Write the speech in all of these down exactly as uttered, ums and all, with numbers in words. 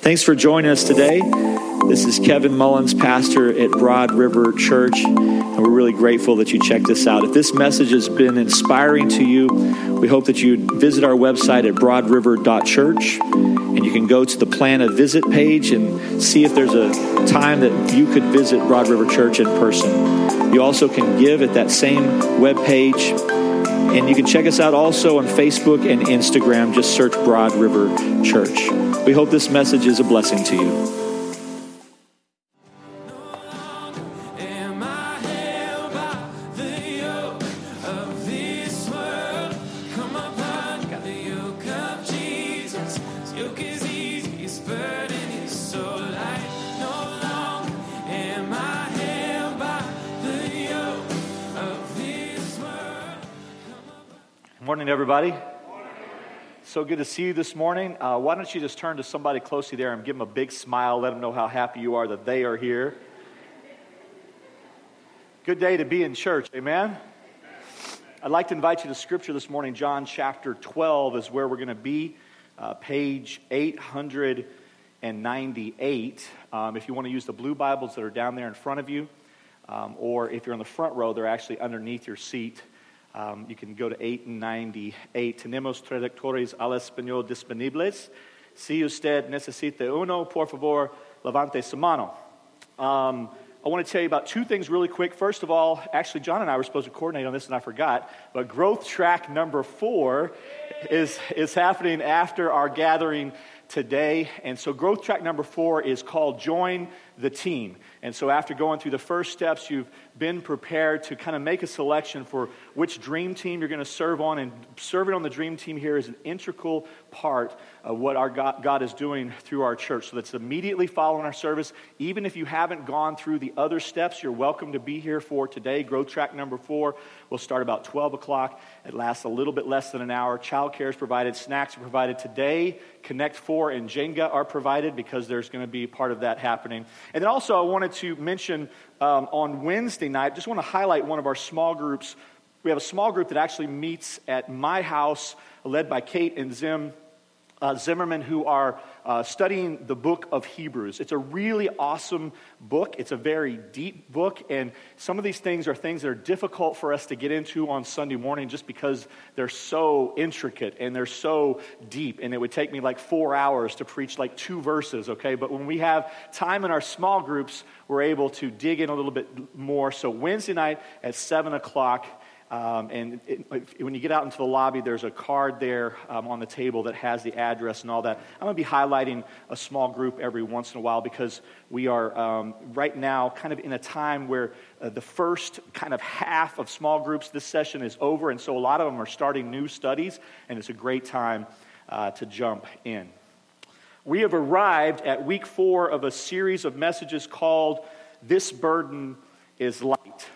Thanks for joining us today. This is Kevin Mullins, pastor at Broad River Church, and we're really grateful that you checked us out. If this message has been inspiring to you, we hope that you visit our website at broad river dot church, and you can go to the plan a visit page and see if there's a time that you could visit Broad River Church in person. You also can give at that same webpage, and you can check us out also on Facebook and Instagram. Just search Broad River Church. We hope this message is a blessing to you. Everybody. So good to see you this morning. Uh, why don't you just turn to somebody close to you there and give them a big smile. Let them know how happy you are that they are here. Good day to be in church. Amen. I'd like to invite you to scripture this morning. John chapter twelve is where we're going to be. Uh, page eight hundred ninety-eight. Um, if you want to use the blue Bibles that are down there in front of you, um, or if you're in the front row, they're actually underneath your seat. Um, you can go to eight ninety-eight. Tenemos traductores al español disponibles. Si usted necesita uno, por favor, levante su mano. Um, I want to tell you about two things really quick. First of all, actually, John and I were supposed to coordinate on this, and I forgot. But growth track number four is, is happening after our gathering today. And so growth track number four is called Join the Team. And so after going through the first steps, you've been prepared to kind of make a selection for which dream team you're going to serve on. And serving on the dream team here is an integral part of what our God, God is doing through our church. So that's immediately following our service. Even if you haven't gone through the other steps, you're welcome to be here for today. Growth track number four will start about twelve o'clock. It lasts a little bit less than an hour. Child care is provided. Snacks are provided today. Connect Four and Jenga are provided because there's going to be part of that happening. And then also I wanted to mention um, on Wednesday night, just want to highlight one of our small groups. We have a small group that actually meets at my house, led by Kate and Zim, uh, Zimmerman, who are uh, studying the book of Hebrews. It's a really awesome book. It's a very deep book, and some of these things are things that are difficult for us to get into on Sunday morning just because they're so intricate and they're so deep, and it would take me like four hours to preach like two verses, okay? But when we have time in our small groups, we're able to dig in a little bit more. So Wednesday night at seven o'clock, Um, and it, it, when you get out into the lobby, there's a card there um, on the table that has the address and all that. I'm going to be highlighting a small group every once in a while because we are um, right now kind of in a time where uh, the first kind of half of small groups this session is over. And so a lot of them are starting new studies, and it's a great time uh, to jump in. We have arrived at week four of a series of messages called This Burden is Light.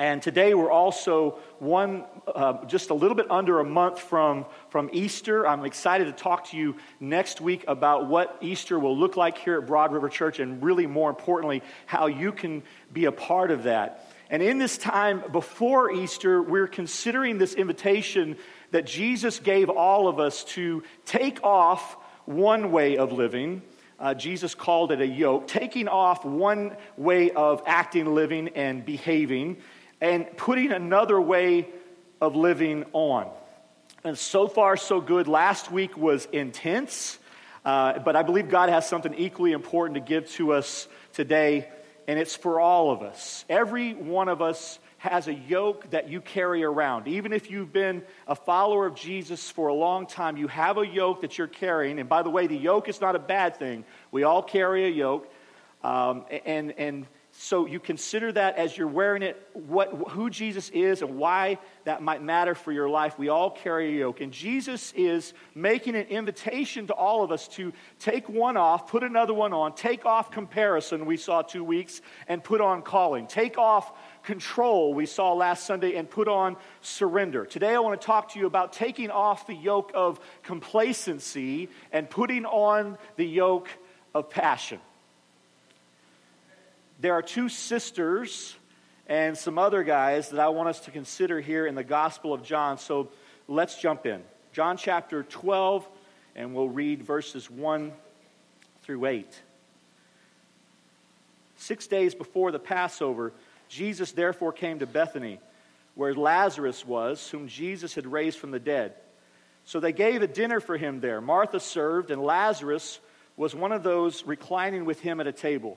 And today we're also one, uh, just a little bit under a month from, from Easter. I'm excited to talk to you next week about what Easter will look like here at Broad River Church, and really more importantly, how you can be a part of that. And in this time before Easter, we're considering this invitation that Jesus gave all of us to take off one way of living. Uh, Jesus called it a yoke, taking off one way of acting, living, and behaving, and putting another way of living on. And so far, so good. Last week was intense, uh, but I believe God has something equally important to give to us today, and it's for all of us. Every one of us has a yoke that you carry around. Even if you've been a follower of Jesus for a long time, you have a yoke that you're carrying. And by the way, the yoke is not a bad thing. We all carry a yoke. Um, and and so you consider that as you're wearing it, what who Jesus is and why that might matter for your life. We all carry a yoke. And Jesus is making an invitation to all of us to take one off, put another one on, take off comparison, we saw two weeks, and put on calling. Take off control, we saw last Sunday, and put on surrender. Today I want to talk to you about taking off the yoke of complacency and putting on the yoke of passion. There are two sisters and some other guys that I want us to consider here in the Gospel of John, so let's jump in. John chapter twelve, and we'll read verses one through eight. Six days before the Passover, Jesus therefore came to Bethany, where Lazarus was, whom Jesus had raised from the dead. So they gave a dinner for him there. Martha served, and Lazarus was one of those reclining with him at a table.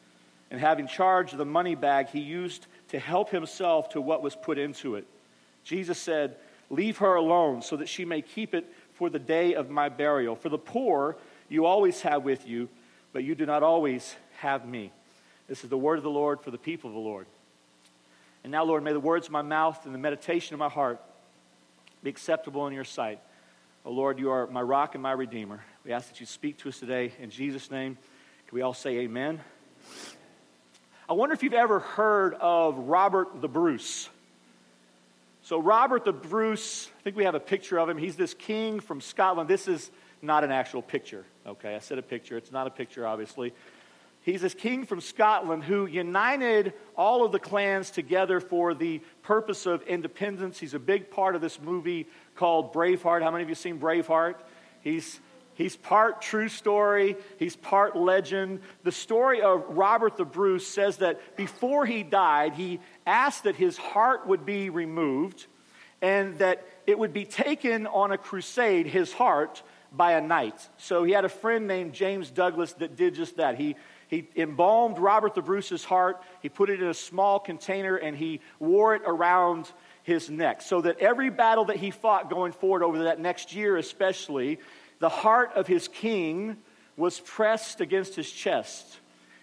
And having charge of the money bag, he used to help himself to what was put into it. Jesus said, "Leave her alone so that she may keep it for the day of my burial. For the poor you always have with you, but you do not always have me." This is the word of the Lord for the people of the Lord. And now, Lord, may the words of my mouth and the meditation of my heart be acceptable in your sight. O Lord, you are my rock and my redeemer. We ask that you speak to us today in Jesus' name. Can we all say amen? I wonder if you've ever heard of Robert the Bruce. So Robert the Bruce, I think we have a picture of him. He's this king from Scotland. This is not an actual picture. Okay, I said a picture. It's not a picture, obviously. He's this king from Scotland who united all of the clans together for the purpose of independence. He's a big part of this movie called Braveheart. How many of you seen Braveheart? He's he's part true story. He's part legend. The story of Robert the Bruce says that before he died, he asked that his heart would be removed and that it would be taken on a crusade, his heart, by a knight. So he had a friend named James Douglas that did just that. He He embalmed Robert the Bruce's heart. He put it in a small container and he wore it around his neck so that every battle that he fought going forward over that next year especially, the heart of his king was pressed against his chest.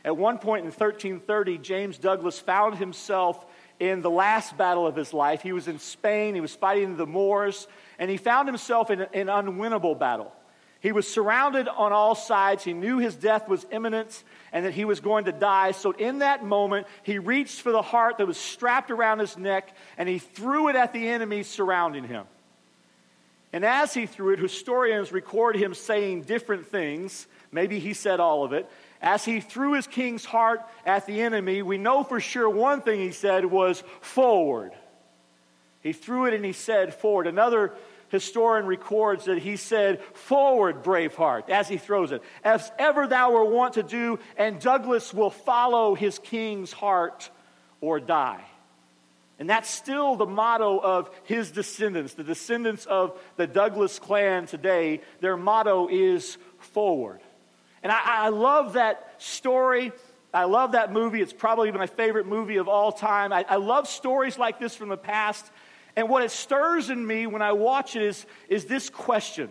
At one point in thirteen thirty, James Douglas found himself in the last battle of his life. He was in Spain. He was fighting the Moors. And he found himself in an unwinnable battle. He was surrounded on all sides. He knew his death was imminent and that he was going to die. So in that moment, he reached for the heart that was strapped around his neck and he threw it at the enemy surrounding him. And as he threw it, historians record him saying different things. Maybe he said all of it. As he threw his king's heart at the enemy, we know for sure one thing he said was forward. He threw it and he said forward. Another historian records that he said, "Forward, Braveheart," as he throws it. "As ever thou were wont to do, and Douglas will follow his king's heart or die." And that's still the motto of his descendants, the descendants of the Douglas clan today. Their motto is forward. And I, I love that story. I love that movie. It's probably my favorite movie of all time. I, I love stories like this from the past. And what it stirs in me when I watch it is, is this question.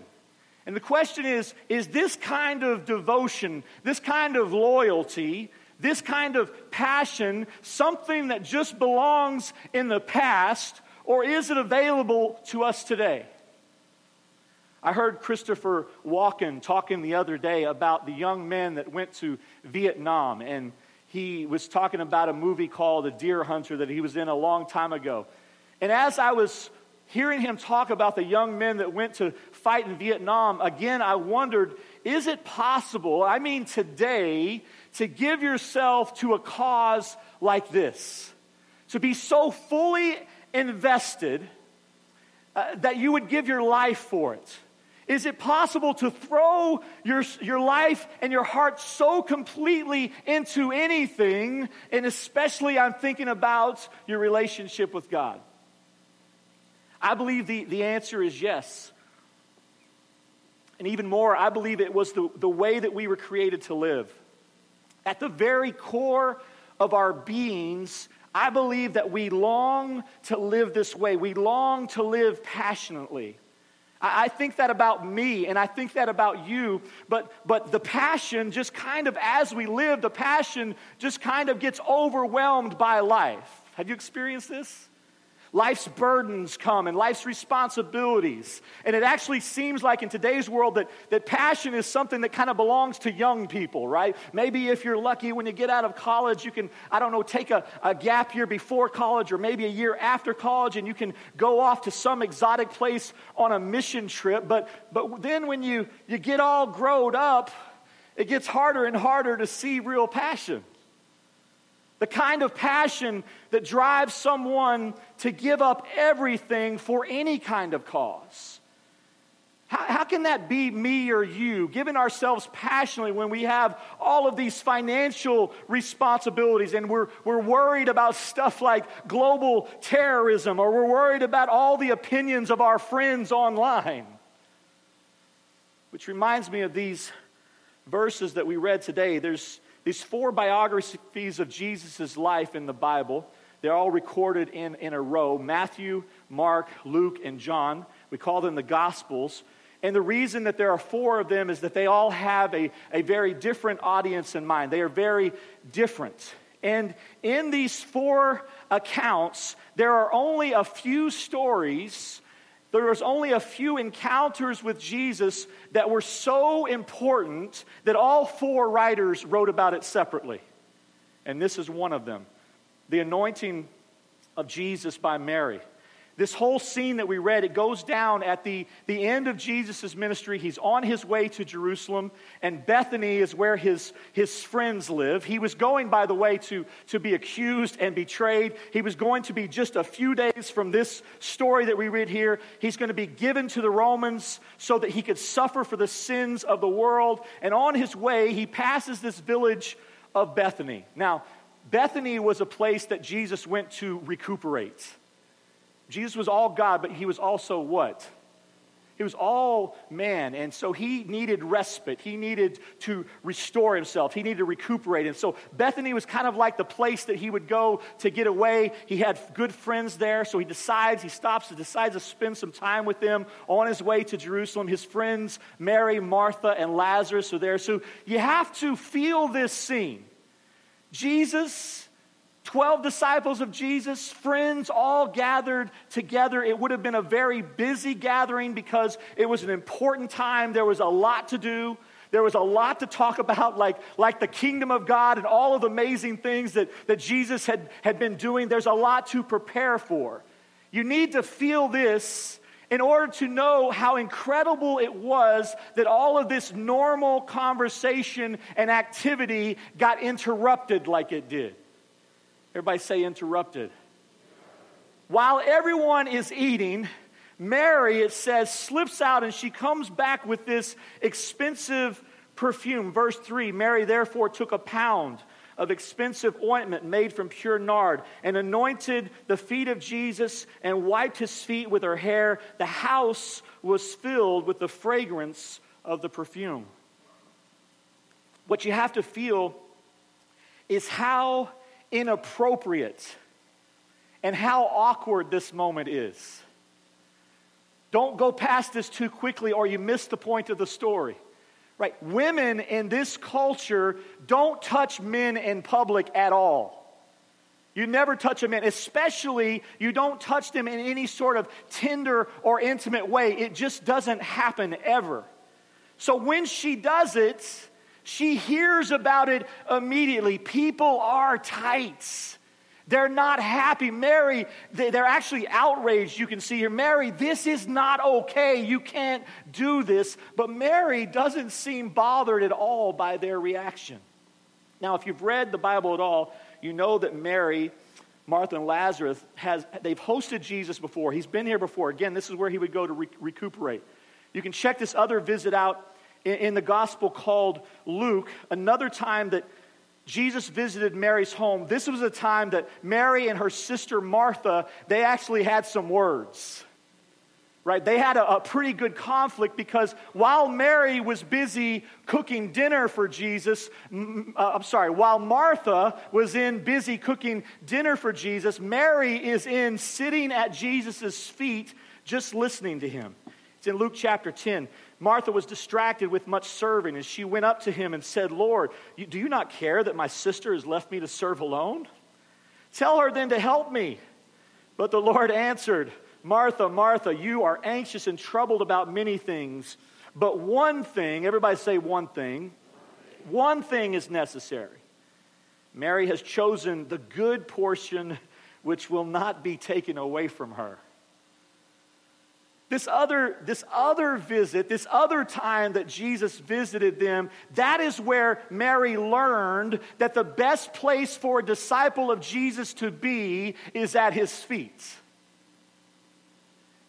And the question is, is this kind of devotion, this kind of loyalty, this kind of passion, something that just belongs in the past, or is it available to us today? I heard Christopher Walken talking the other day about the young man that went to Vietnam, and he was talking about a movie called The Deer Hunter that he was in a long time ago. And as I was hearing him talk about the young men that went to fight in Vietnam, again, I wondered, is it possible, I mean today, to give yourself to a cause like this? To be so fully invested uh, that you would give your life for it? Is it possible to throw your, your life and your heart so completely into anything, and especially I'm thinking about your relationship with God? I believe the, the answer is yes. And even more, I believe it was the, the way that we were created to live. At the very core of our beings, I believe that we long to live this way. We long to live passionately. I, I think that about me, and I think that about you, but, but the passion just kind of, as we live, the passion just kind of gets overwhelmed by life. Have you experienced this? Life's burdens come and life's responsibilities. And it actually seems like in today's world that, that passion is something that kind of belongs to young people, right? Maybe if you're lucky, when you get out of college, you can, I don't know, take a, a gap year before college or maybe a year after college, and you can go off to some exotic place on a mission trip. But but then when you, you get all growed up, it gets harder and harder to see real passion. The kind of passion that drives someone to give up everything for any kind of cause. How, how can that be me or you, giving ourselves passionately when we have all of these financial responsibilities and we're, we're worried about stuff like global terrorism, or we're worried about all the opinions of our friends online? Which reminds me of these verses that we read today. There's these four biographies of Jesus' life in the Bible. They're all recorded in, in a row: Matthew, Mark, Luke, and John. We call them the Gospels. And the reason that there are four of them is that they all have a, a very different audience in mind. They are very different. And in these four accounts, there are only a few stories, there was only a few encounters with Jesus that were so important that all four writers wrote about it separately. And this is one of them: the anointing of Jesus by Mary. This whole scene that we read, it goes down at the, the end of Jesus' ministry. He's on his way to Jerusalem, and Bethany is where his, his friends live. He was going, by the way, to, to be accused and betrayed. He was going to be just a few days from this story that we read here. He's going to be given to the Romans so that he could suffer for the sins of the world. And on his way, he passes this village of Bethany. Now, Bethany was a place that Jesus went to recuperate. Jesus was all God, but he was also what? He was all man, and so he needed respite. He needed to restore himself. He needed to recuperate. And so Bethany was kind of like the place that he would go to get away. He had good friends there, so he decides, he stops and decides to spend some time with them on his way to Jerusalem. His friends, Mary, Martha, and Lazarus are there. So you have to feel this scene. Jesus, twelve disciples of Jesus, friends, all gathered together. It would have been a very busy gathering because it was an important time. There was a lot to do. There was a lot to talk about, like, like the kingdom of God and all of the amazing things that, that Jesus had, had been doing. There's a lot to prepare for. You need to feel this in order to know how incredible it was that all of this normal conversation and activity got interrupted like it did. Everybody say interrupted. While everyone is eating, Mary, it says, slips out and she comes back with this expensive perfume. Verse three, Mary therefore took a pound of expensive ointment made from pure nard and anointed the feet of Jesus and wiped his feet with her hair. The house was filled with the fragrance of the perfume. What you have to feel is how inappropriate and how awkward this moment is. Don't go past this too quickly or you miss the point of the story, right? Women in this culture don't touch men in public at all. You never touch a man, especially you don't touch them in any sort of tender or intimate way. It just doesn't happen ever. So when she does it, she hears about it immediately. People are tight. They're not happy. Mary, they're actually outraged, you can see here. Mary, this is not okay. You can't do this. But Mary doesn't seem bothered at all by their reaction. Now, if you've read the Bible at all, you know that Mary, Martha, and Lazarus, has they've hosted Jesus before. He's been here before. Again, this is where he would go to re- recuperate. You can check this other visit out in the gospel called Luke, another time that Jesus visited Mary's home. This was a time that Mary and her sister Martha, they actually had some words, right? They had a, a pretty good conflict because while Mary was busy cooking dinner for Jesus, m- uh, I'm sorry, while Martha was in busy cooking dinner for Jesus, Mary is in sitting at Jesus' feet just listening to him. It's in Luke chapter ten. Martha was distracted with much serving, and she went up to him and said, "Lord, do you not care that my sister has left me to serve alone? Tell her then to help me." But the Lord answered, Martha, Martha, you are anxious and troubled about many things, but one thing, everybody say one thing, one thing is necessary. Mary has chosen the good portion which will not be taken away from her. This other, this other visit, this other time that Jesus visited them, that is where Mary learned that the best place for a disciple of Jesus to be is at his feet.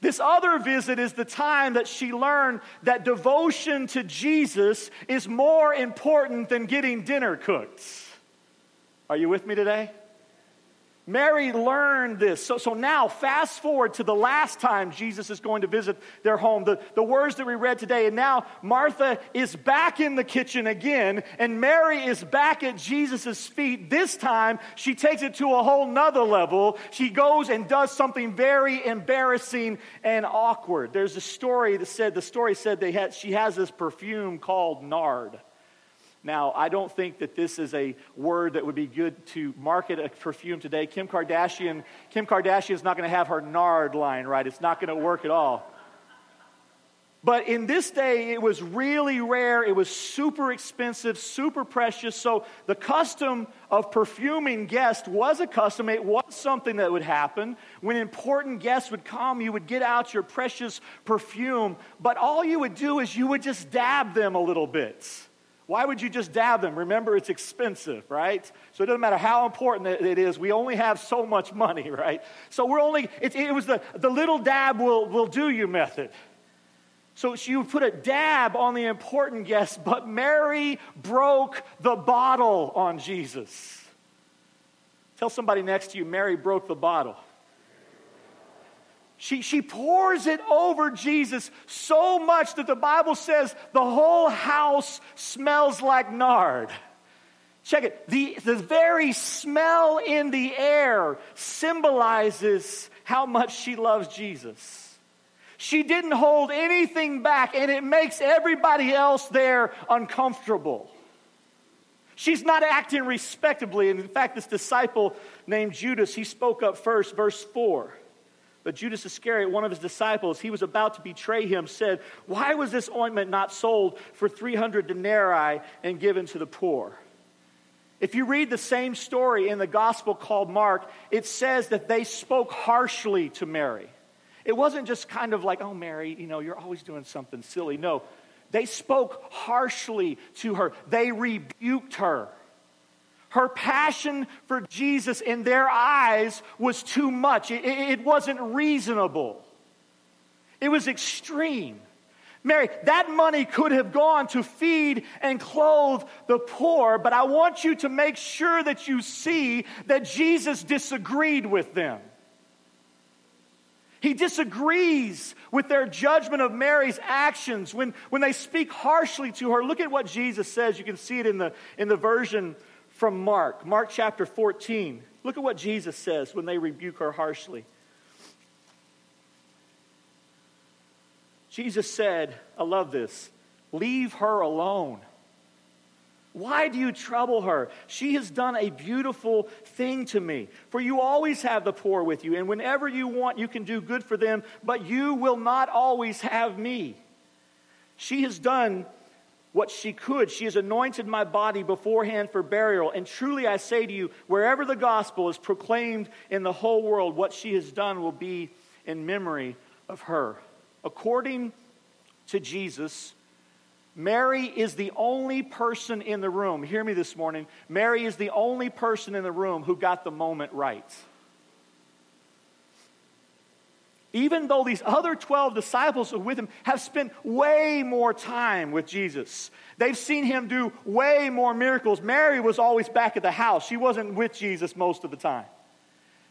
This other visit is the time that she learned that devotion to Jesus is more important than getting dinner cooked. Are you with me today? Mary learned this. So, so now, fast forward to the last time Jesus is going to visit their home, the, the words that we read today. And now Martha is back in the kitchen again, and Mary is back at Jesus' feet. This time, she takes it to a whole nother level. She goes and does something very embarrassing and awkward. There's a story that said, the story said they had, she has this perfume called nard. Now, I don't think that this is a word that would be good to market a perfume today. Kim Kardashian, Kim Kardashian is not going to have her nard line, right? It's not going to work at all. But in this day, it was really rare. It was super expensive, super precious. So the custom of perfuming guests was a custom. It was something that would happen. When important guests would come, you would get out your precious perfume. But all you would do is you would just dab them a little bit. Why would you just dab them? Remember, it's expensive, right? So it doesn't matter how important it is. We only have so much money, right? So we're only, it, it was the, the little dab will, will do you method. So you put a dab on the important guests, but Mary broke the bottle on Jesus. Tell somebody next to you, Mary broke the bottle. She she pours it over Jesus so much that the Bible says the whole house smells like nard. Check it. The, the very smell in the air symbolizes how much she loves Jesus. She didn't hold anything back, and it makes everybody else there uncomfortable. She's not acting respectably. And in fact, this disciple named Judas, he spoke up first, verse four. But Judas Iscariot, one of his disciples, he was about to betray him, said, "Why was this ointment not sold for three hundred denarii and given to the poor?" If you read the same story in the gospel called Mark, it says that they spoke harshly to Mary. It wasn't just kind of like, "Oh, Mary, you know, you're always doing something silly." No, they spoke harshly to her. They rebuked her. Her passion for Jesus in their eyes was too much. It, it wasn't reasonable. It was extreme. Mary, that money could have gone to feed and clothe the poor, but I want you to make sure that you see that Jesus disagreed with them. He disagrees with their judgment of Mary's actions when, when they speak harshly to her. Look at what Jesus says. You can see it in the, in the version from Mark, Mark chapter fourteen. Look at what Jesus says when they rebuke her harshly. Jesus said, I love this, "Leave her alone. Why do you trouble her? She has done a beautiful thing to me. For you always have the poor with you, and whenever you want, you can do good for them, but you will not always have me. She has done what she could. She has anointed my body beforehand for burial. And truly I say to you, wherever the gospel is proclaimed in the whole world, what she has done will be in memory of her." According to Jesus, Mary is the only person in the room. Hear me this morning. Mary is the only person in the room who got the moment right. Even though these other twelve disciples who are with him have spent way more time with Jesus. They've seen him do way more miracles. Mary was always back at the house. She wasn't with Jesus most of the time.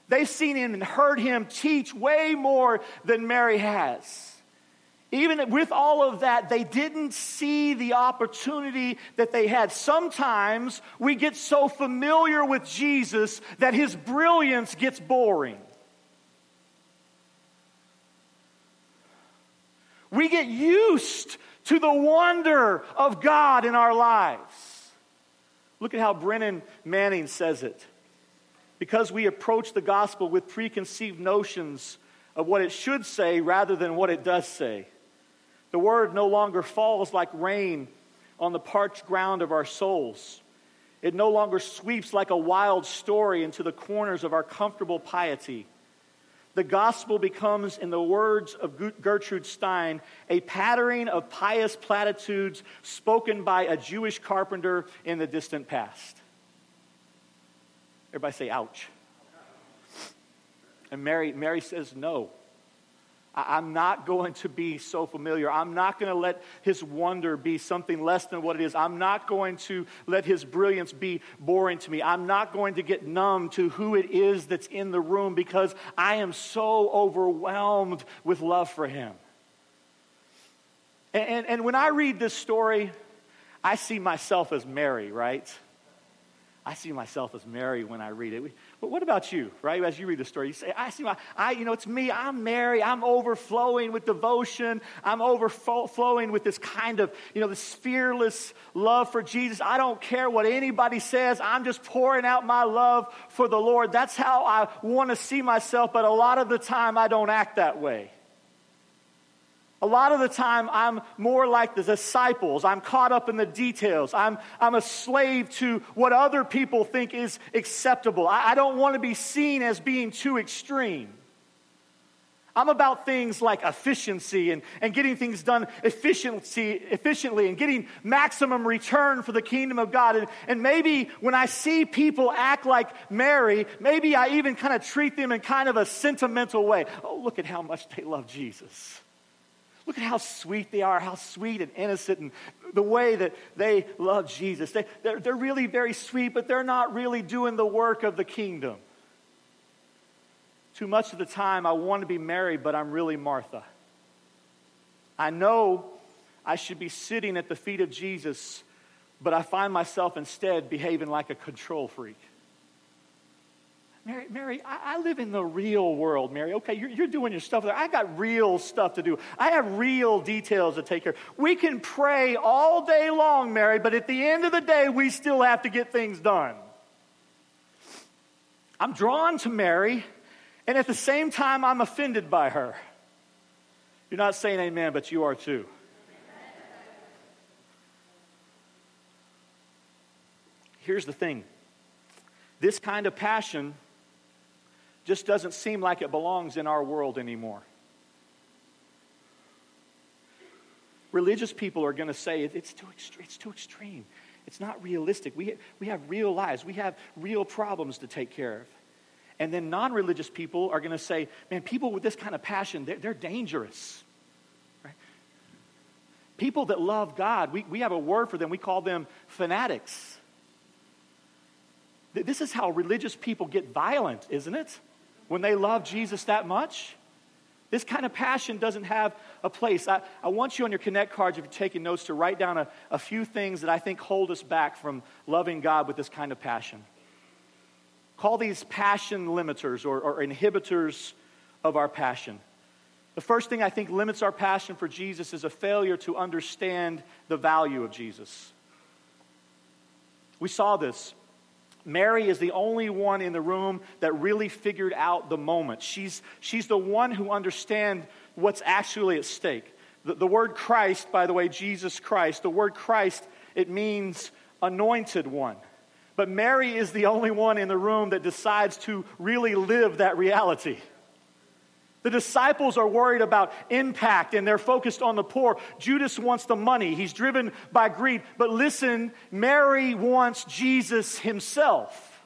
They've seen him and heard him teach way more than Mary has. Even with all of that, they didn't see the opportunity that they had. Sometimes we get so familiar with Jesus that his brilliance gets boring. We get used to the wonder of God in our lives. Look at how Brennan Manning says it. because we approach the gospel with preconceived notions of what it should say rather than what it does say. The word no longer falls like rain on the parched ground of our souls. It no longer sweeps like a wild story into the corners of our comfortable piety. The gospel becomes, in the words of Gertrude Stein, a pattering of pious platitudes spoken by a Jewish carpenter in the distant past. Everybody say, ouch. And Mary, Mary says, no. I'm not going to be so familiar. I'm not going to let his wonder be something less than what it is. I'm not going to let his brilliance be boring to me. I'm not going to get numb to who it is that's in the room because I am so overwhelmed with love for him. And, and, and when I read this story, I see myself as Mary, right? I see myself as Mary when I read it. But what about you, right? As you read the story, you say, I see my, I, you know, it's me, I'm Mary, I'm overflowing with devotion, I'm overflowing with this kind of, you know, this fearless love for Jesus. I don't care what anybody says, I'm just pouring out my love for the Lord. That's how I want to see myself, but a lot of the time I don't act that way. A lot of the time, I'm more like the disciples. I'm caught up in the details. I'm I'm a slave to what other people think is acceptable. I, I don't want to be seen as being too extreme. I'm about things like efficiency and, and getting things done efficiency, efficiently and getting maximum return for the kingdom of God. And, and maybe when I see people act like Mary, maybe I even kind of treat them in kind of a sentimental way. Oh, look at how much they love Jesus. Look at how sweet they are, how sweet and innocent, and the way that they love Jesus. They, they're, they're really very sweet, but they're not really doing the work of the kingdom. Too much of the time, I want to be Mary, but I'm really Martha. I know I should be sitting at the feet of Jesus, but I find myself instead behaving like a control freak. Mary, Mary, I, I live in the real world, Mary. Okay, you're, you're doing your stuff there. I got real stuff to do. I have real details to take care of. We can pray all day long, Mary, but at the end of the day, we still have to get things done. I'm drawn to Mary, and at the same time, I'm offended by her. You're not saying amen, but you are too. Here's the thing. This kind of passion just doesn't seem like it belongs in our world anymore. Religious people are going to say, it's too extreme. It's too extreme. It's not realistic. We, we have real lives. We have real problems to take care of. And then non-religious people are going to say, man, people with this kind of passion, they're, they're dangerous. Right? People that love God, we, we have a word for them. We call them fanatics. This is how religious people get violent, isn't it? When they love Jesus that much. This kind of passion doesn't have a place. I, I want you on your Connect cards, if you're taking notes, to write down a, a few things that I think hold us back from loving God with this kind of passion. Call these passion limiters or, or inhibitors of our passion. The first thing I think limits our passion for Jesus is a failure to understand the value of Jesus. We saw this. Mary is the only one in the room that really figured out the moment. She's, she's the one who understands what's actually at stake. The, the word Christ, by the way, Jesus Christ, the word Christ, it means anointed one. But Mary is the only one in the room that decides to really live that reality. The disciples are worried about impact, and they're focused on the poor. Judas wants the money. He's driven by greed. But listen, Mary wants Jesus himself.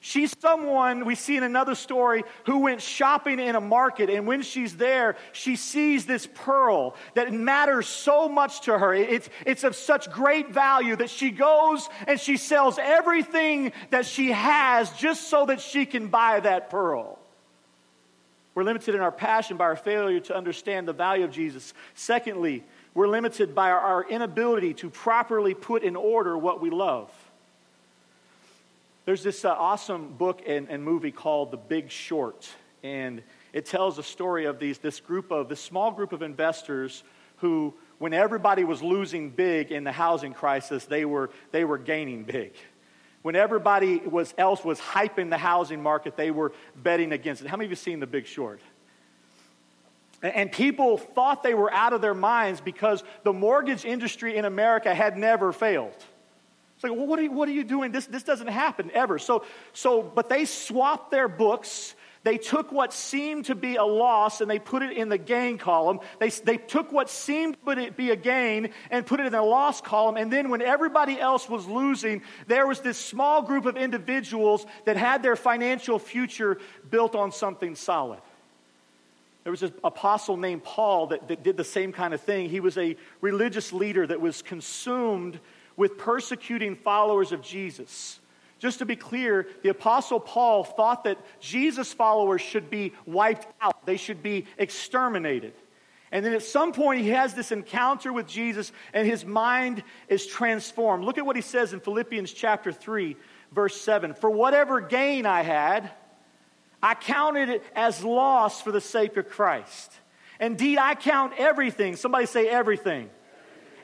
She's someone we see in another story who went shopping in a market, and when she's there, she sees this pearl that matters so much to her. It's, it's of such great value that she goes and she sells everything that she has just so that she can buy that pearl. We're limited in our passion by our failure to understand the value of Jesus. Secondly, we're limited by our, our inability to properly put in order what we love. There's this uh, awesome book and, and movie called The Big Short, and it tells a story of these this group of this small group of investors who, when everybody was losing big in the housing crisis, they were they were gaining big. When everybody was else was hyping the housing market, they were betting against it. How many of you have seen The Big Short? And people thought they were out of their minds because the mortgage industry in America had never failed. It's like, well, what are you, what are you doing? This this doesn't happen ever. So so, but they swapped their books. They took what seemed to be a loss and they put it in the gain column. They they took what seemed to be a gain and put it in the loss column. And then when everybody else was losing, there was this small group of individuals that had their financial future built on something solid. There was an apostle named Paul that, that did the same kind of thing. He was a religious leader that was consumed with persecuting followers of Jesus. Just to be clear, the apostle Paul thought that Jesus' followers should be wiped out. They should be exterminated. And then at some point he has this encounter with Jesus and his mind is transformed. Look at what he says in Philippians chapter three, verse seven. For whatever gain I had, I counted it as loss for the sake of Christ. Indeed, I count everything, somebody say everything,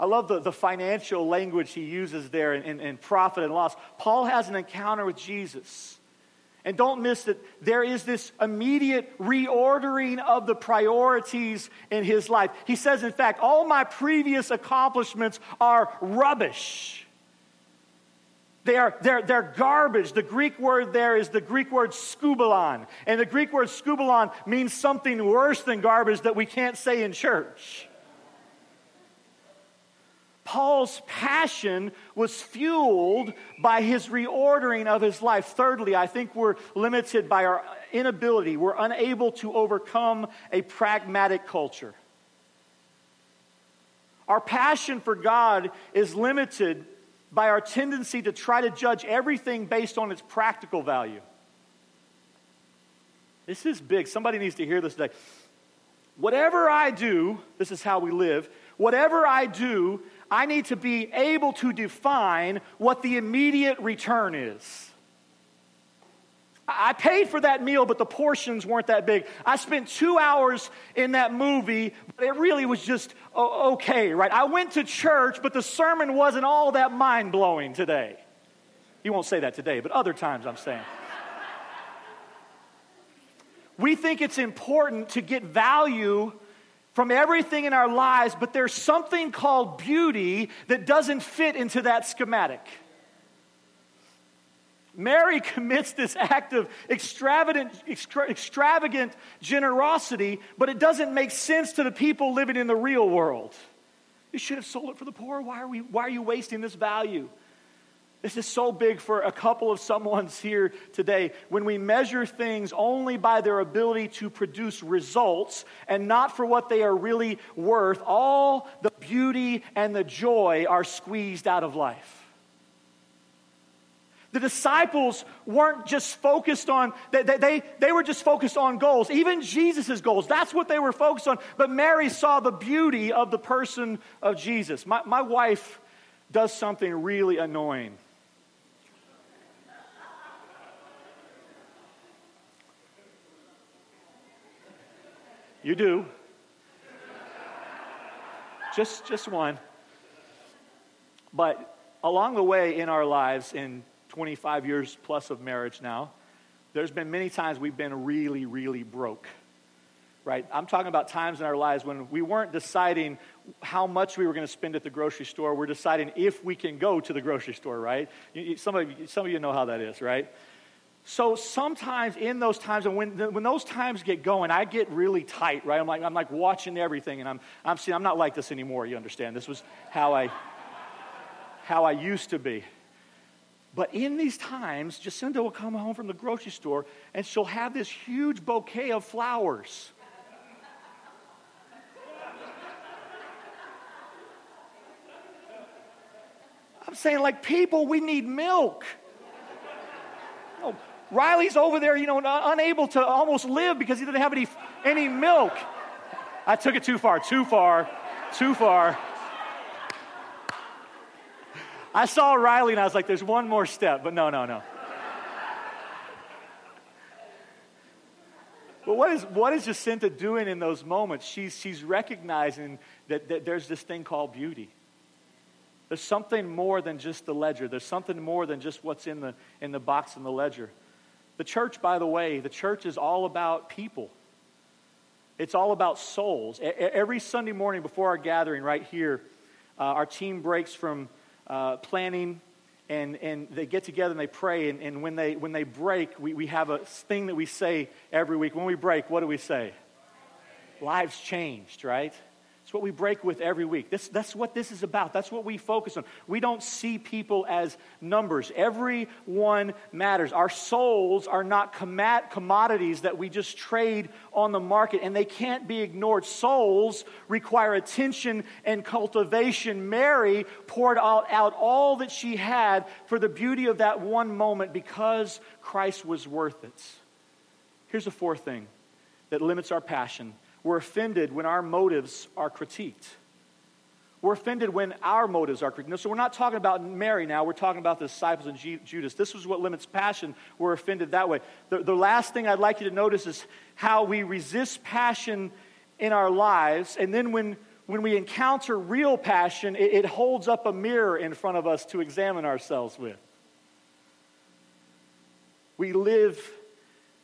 I love the, the financial language he uses there in, in, in profit and loss. Paul has an encounter with Jesus. And don't miss that there is this immediate reordering of the priorities in his life. He says, in fact, all my previous accomplishments are rubbish. They are, they're, they're garbage. The Greek word there is the Greek word skubalon. And the Greek word skubalon means something worse than garbage that we can't say in church. Paul's passion was fueled by his reordering of his life. Thirdly, I think we're limited by our inability. We're unable to overcome a pragmatic culture. Our passion for God is limited by our tendency to try to judge everything based on its practical value. This is big. Somebody needs to hear this today. Whatever I do, this is how we live, whatever I do, I need to be able to define what the immediate return is. I paid for that meal, but the portions weren't that big. I spent two hours in that movie, but it really was just okay, right? I went to church, but the sermon wasn't all that mind-blowing today. You won't say that today, but other times I'm saying. We think it's important to get value from everything in our lives, but there's something called beauty that doesn't fit into that schematic. Mary commits this act of extravagant, extra, extravagant generosity, but it doesn't make sense to the people living in the real world. You should have sold it for the poor. Why are we? Why are you wasting this value? This is so big for a couple of someone's here today. When we measure things only by their ability to produce results and not for what they are really worth, all the beauty and the joy are squeezed out of life. The disciples weren't just focused on, they, they, they were just focused on goals, even Jesus' goals. That's what they were focused on. But Mary saw the beauty of the person of Jesus. My, my wife does something really annoying. You do. Just, just one. But along the way in our lives, in twenty-five years plus of marriage now, there's been many times we've been really, really broke, right? I'm talking about times in our lives when we weren't deciding how much we were going to spend at the grocery store. We're deciding if we can go to the grocery store, right? You, you, some of you, some of you know how that is, right? So sometimes in those times, and when the, when those times get going, I get really tight, right? I'm like I'm like watching everything, and I'm I'm seeing I'm not like this anymore. You understand? This was how I how I used to be. But in these times, Jacinda will come home from the grocery store and she'll have this huge bouquet of flowers. I'm saying, like, people, we need milk. You know, Riley's over there, you know, unable to almost live because he didn't have any any milk. I took it too far, too far, too far. I saw Riley and I was like, there's one more step, but no, no, no. But what is what is Jacinta doing in those moments? She's she's recognizing that, that there's this thing called beauty. There's something more than just the ledger. There's something more than just what's in the in the box in the ledger. The church, by the way, the church is all about people. It's all about souls. Every Sunday morning before our gathering right here, uh, our team breaks from uh, planning, and, and they get together and they pray. And, and when they when they break, we, we have a thing that we say every week. When we break, what do we say? Lives changed, right? It's what we break with every week. This, that's what this is about. That's what we focus on. We don't see people as numbers. Everyone matters. Our souls are not commodities that we just trade on the market, and they can't be ignored. Souls require attention and cultivation. Mary poured out, out all that she had for the beauty of that one moment because Christ was worth it. Here's a fourth thing that limits our passion. We're offended when our motives are critiqued. We're offended when our motives are critiqued. So we're not talking about Mary now. We're talking about the disciples and G- Judas. This is what limits passion. We're offended that way. The, the last thing I'd like you to notice is how we resist passion in our lives. And then when, when we encounter real passion, it, it holds up a mirror in front of us to examine ourselves with. We live...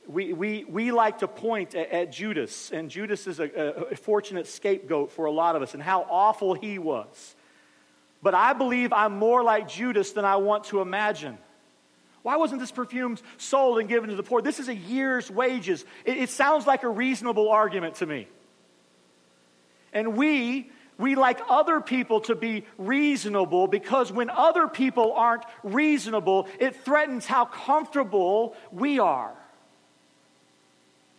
We we we like to point at, at Judas, and Judas is a, a fortunate scapegoat for a lot of us, and how awful he was. But I believe I'm more like Judas than I want to imagine. Why wasn't this perfume sold and given to the poor? This is a year's wages. It, it sounds like a reasonable argument to me. And we we like other people to be reasonable, because when other people aren't reasonable, it threatens how comfortable we are.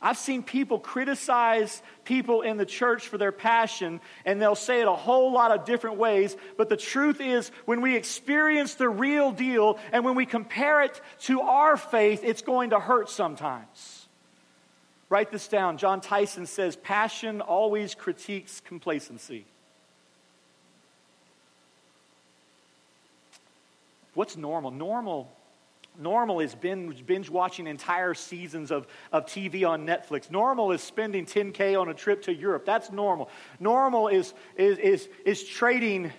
I've seen people criticize people in the church for their passion, and they'll say it a whole lot of different ways, but the truth is, when we experience the real deal and when we compare it to our faith, it's going to hurt sometimes. Write this down. John Tyson says, passion always critiques complacency. What's normal? Normal Normal is binge, binge watching entire seasons of, of T V on Netflix. Normal is spending ten K on a trip to Europe. That's normal. Normal is is is, is trading,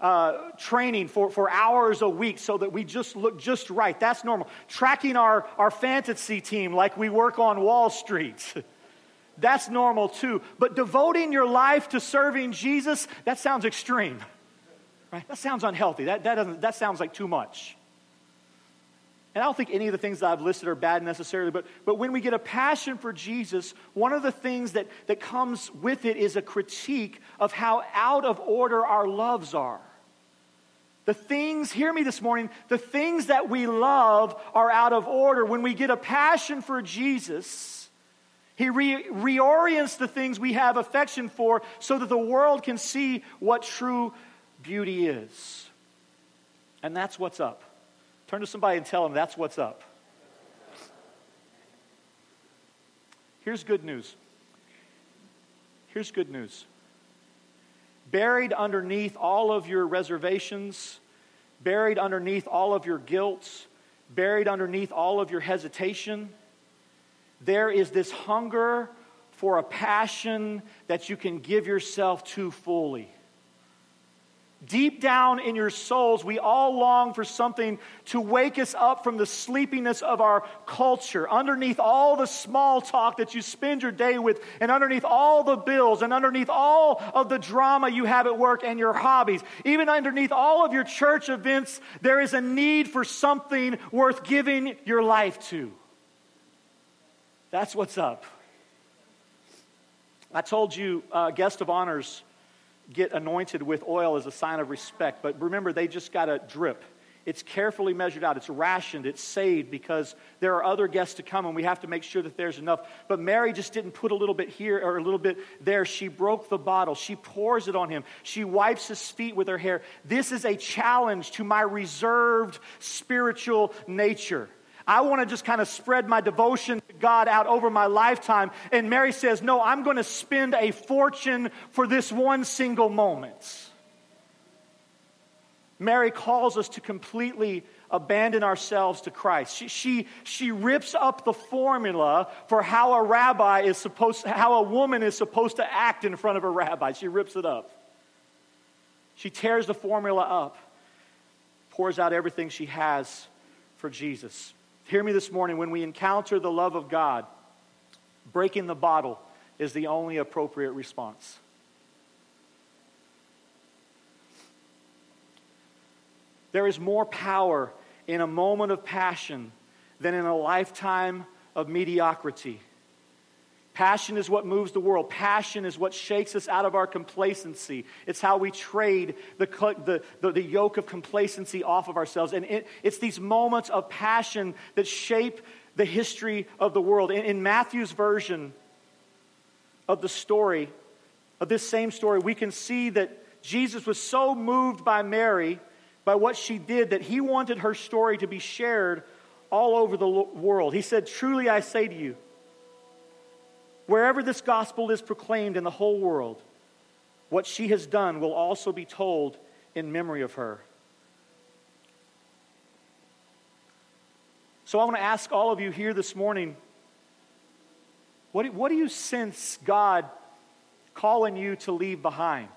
uh, training for, for hours a week so that we just look just right. That's normal. Tracking our, our fantasy team like we work on Wall Street. That's normal too. But devoting your life to serving Jesus, that sounds extreme. Right? That sounds unhealthy. That that doesn't that sounds like too much. And I don't think any of the things that I've listed are bad necessarily, but, but when we get a passion for Jesus, one of the things that, that comes with it is a critique of how out of order our loves are. The things, hear me this morning, the things that we love are out of order. When we get a passion for Jesus, he re- reorients the things we have affection for so that the world can see what true beauty is. And that's what's up. Turn to somebody and tell them that's what's up. Here's good news. Here's good news. Buried underneath all of your reservations, buried underneath all of your guilt, buried underneath all of your hesitation, there is this hunger for a passion that you can give yourself to fully. Deep down in your souls, we all long for something to wake us up from the sleepiness of our culture. Underneath all the small talk that you spend your day with, and underneath all the bills, and underneath all of the drama you have at work and your hobbies, even underneath all of your church events, there is a need for something worth giving your life to. That's what's up. I told you, uh, guest of honors get anointed with oil as a sign of respect. But remember, they just got a drip. It's carefully measured out. It's rationed. It's saved, because there are other guests to come, and we have to make sure that there's enough. But Mary just didn't put a little bit here or a little bit there. She broke the bottle. She pours it on him. She wipes his feet with her hair. This is a challenge to my reserved spiritual nature. I want to just kind of spread my devotion to God out over my lifetime. And Mary says, no, I'm going to spend a fortune for this one single moment. Mary calls us to completely abandon ourselves to Christ. She, she she rips up the formula for how a rabbi is supposed, how a woman is supposed to act in front of a rabbi. She rips it up. She tears the formula up, pours out everything she has for Jesus. Hear me this morning. When we encounter the love of God, breaking the bottle is the only appropriate response. There is more power in a moment of passion than in a lifetime of mediocrity. Passion is what moves the world. Passion is what shakes us out of our complacency. It's how we trade the the, the, the yoke of complacency off of ourselves. And it, it's these moments of passion that shape the history of the world. In, in Matthew's version of the story, of this same story, we can see that Jesus was so moved by Mary, by what she did, that he wanted her story to be shared all over the world. He said, "Truly I say to you, wherever this gospel is proclaimed in the whole world, what she has done will also be told in memory of her." So I want to ask all of you here this morning, what do, what do you sense God calling you to leave behind?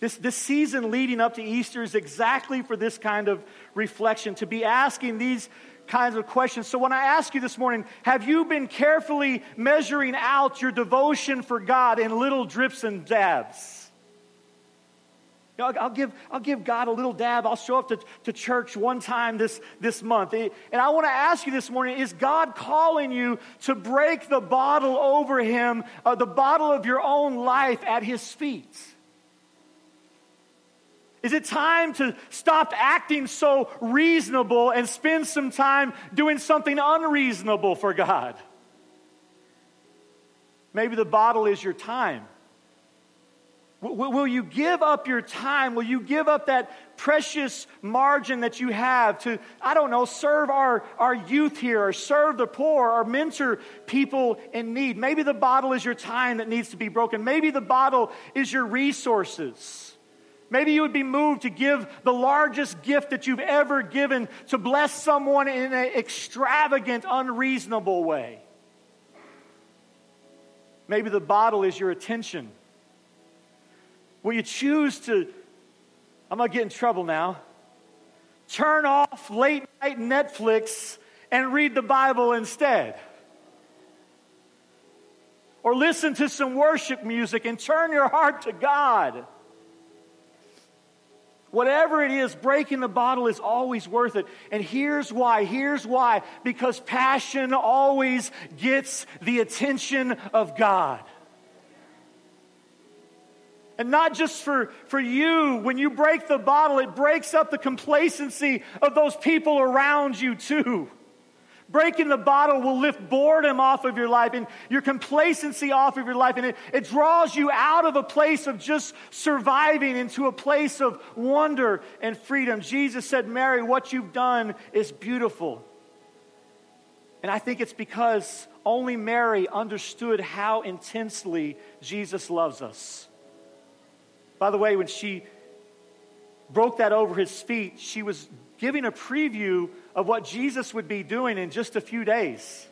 This, this season leading up to Easter is exactly for this kind of reflection, to be asking these kinds of questions. So when I ask you this morning, have you been carefully measuring out your devotion for God in little drips and dabs? You know, I'll, give, I'll give God a little dab. I'll show up to, to church one time this, this month. And I want to ask you this morning, is God calling you to break the bottle over him, uh, the bottle of your own life at his feet? Is it time to stop acting so reasonable and spend some time doing something unreasonable for God? Maybe the bottle is your time. Will you give up your time? Will you give up that precious margin that you have to, I don't know, serve our, our youth here, or serve the poor, or mentor people in need? Maybe the bottle is your time that needs to be broken. Maybe the bottle is your resources. Maybe you would be moved to give the largest gift that you've ever given to bless someone in an extravagant, unreasonable way. Maybe the bottle is your attention. Will you choose to, I'm going to get in trouble now, turn off late night Netflix and read the Bible instead? Or listen to some worship music and turn your heart to God? Whatever it is, breaking the bottle is always worth it. And here's why, here's why. Because passion always gets the attention of God. And not just for, for you. When you break the bottle, it breaks up the complacency of those people around you too. Breaking the bottle will lift boredom off of your life and your complacency off of your life. And it, it draws you out of a place of just surviving into a place of wonder and freedom. Jesus said, Mary, what you've done is beautiful. And I think it's because only Mary understood how intensely Jesus loves us. By the way, when she broke that over his feet, she was giving a preview of what Jesus would be doing in just a few days.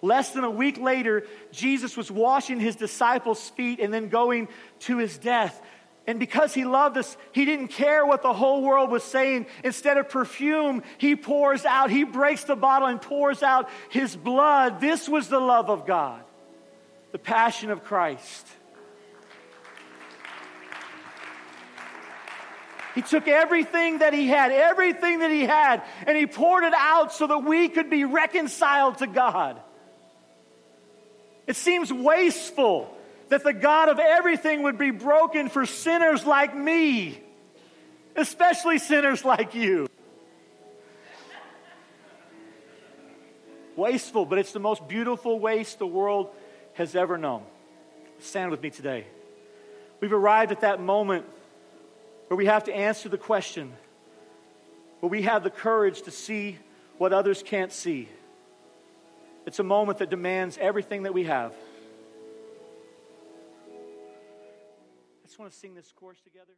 Less than a week later, Jesus was washing his disciples' feet and then going to his death. And because he loved us, he didn't care what the whole world was saying. Instead of perfume, he pours out, he breaks the bottle and pours out his blood. This was the love of God, the passion of Christ. He took everything that he had, everything that he had, and he poured it out so that we could be reconciled to God. It seems wasteful that the God of everything would be broken for sinners like me, especially sinners like you. Wasteful, but it's the most beautiful waste the world has ever known. Stand with me today. We've arrived at that moment where we have to answer the question, where we have the courage to see what others can't see. It's a moment that demands everything that we have. I just want to sing this chorus together.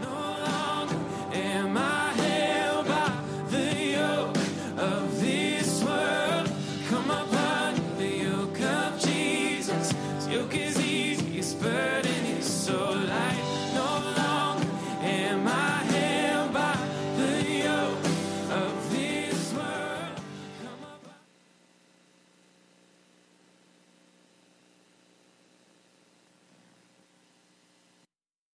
No longer am I.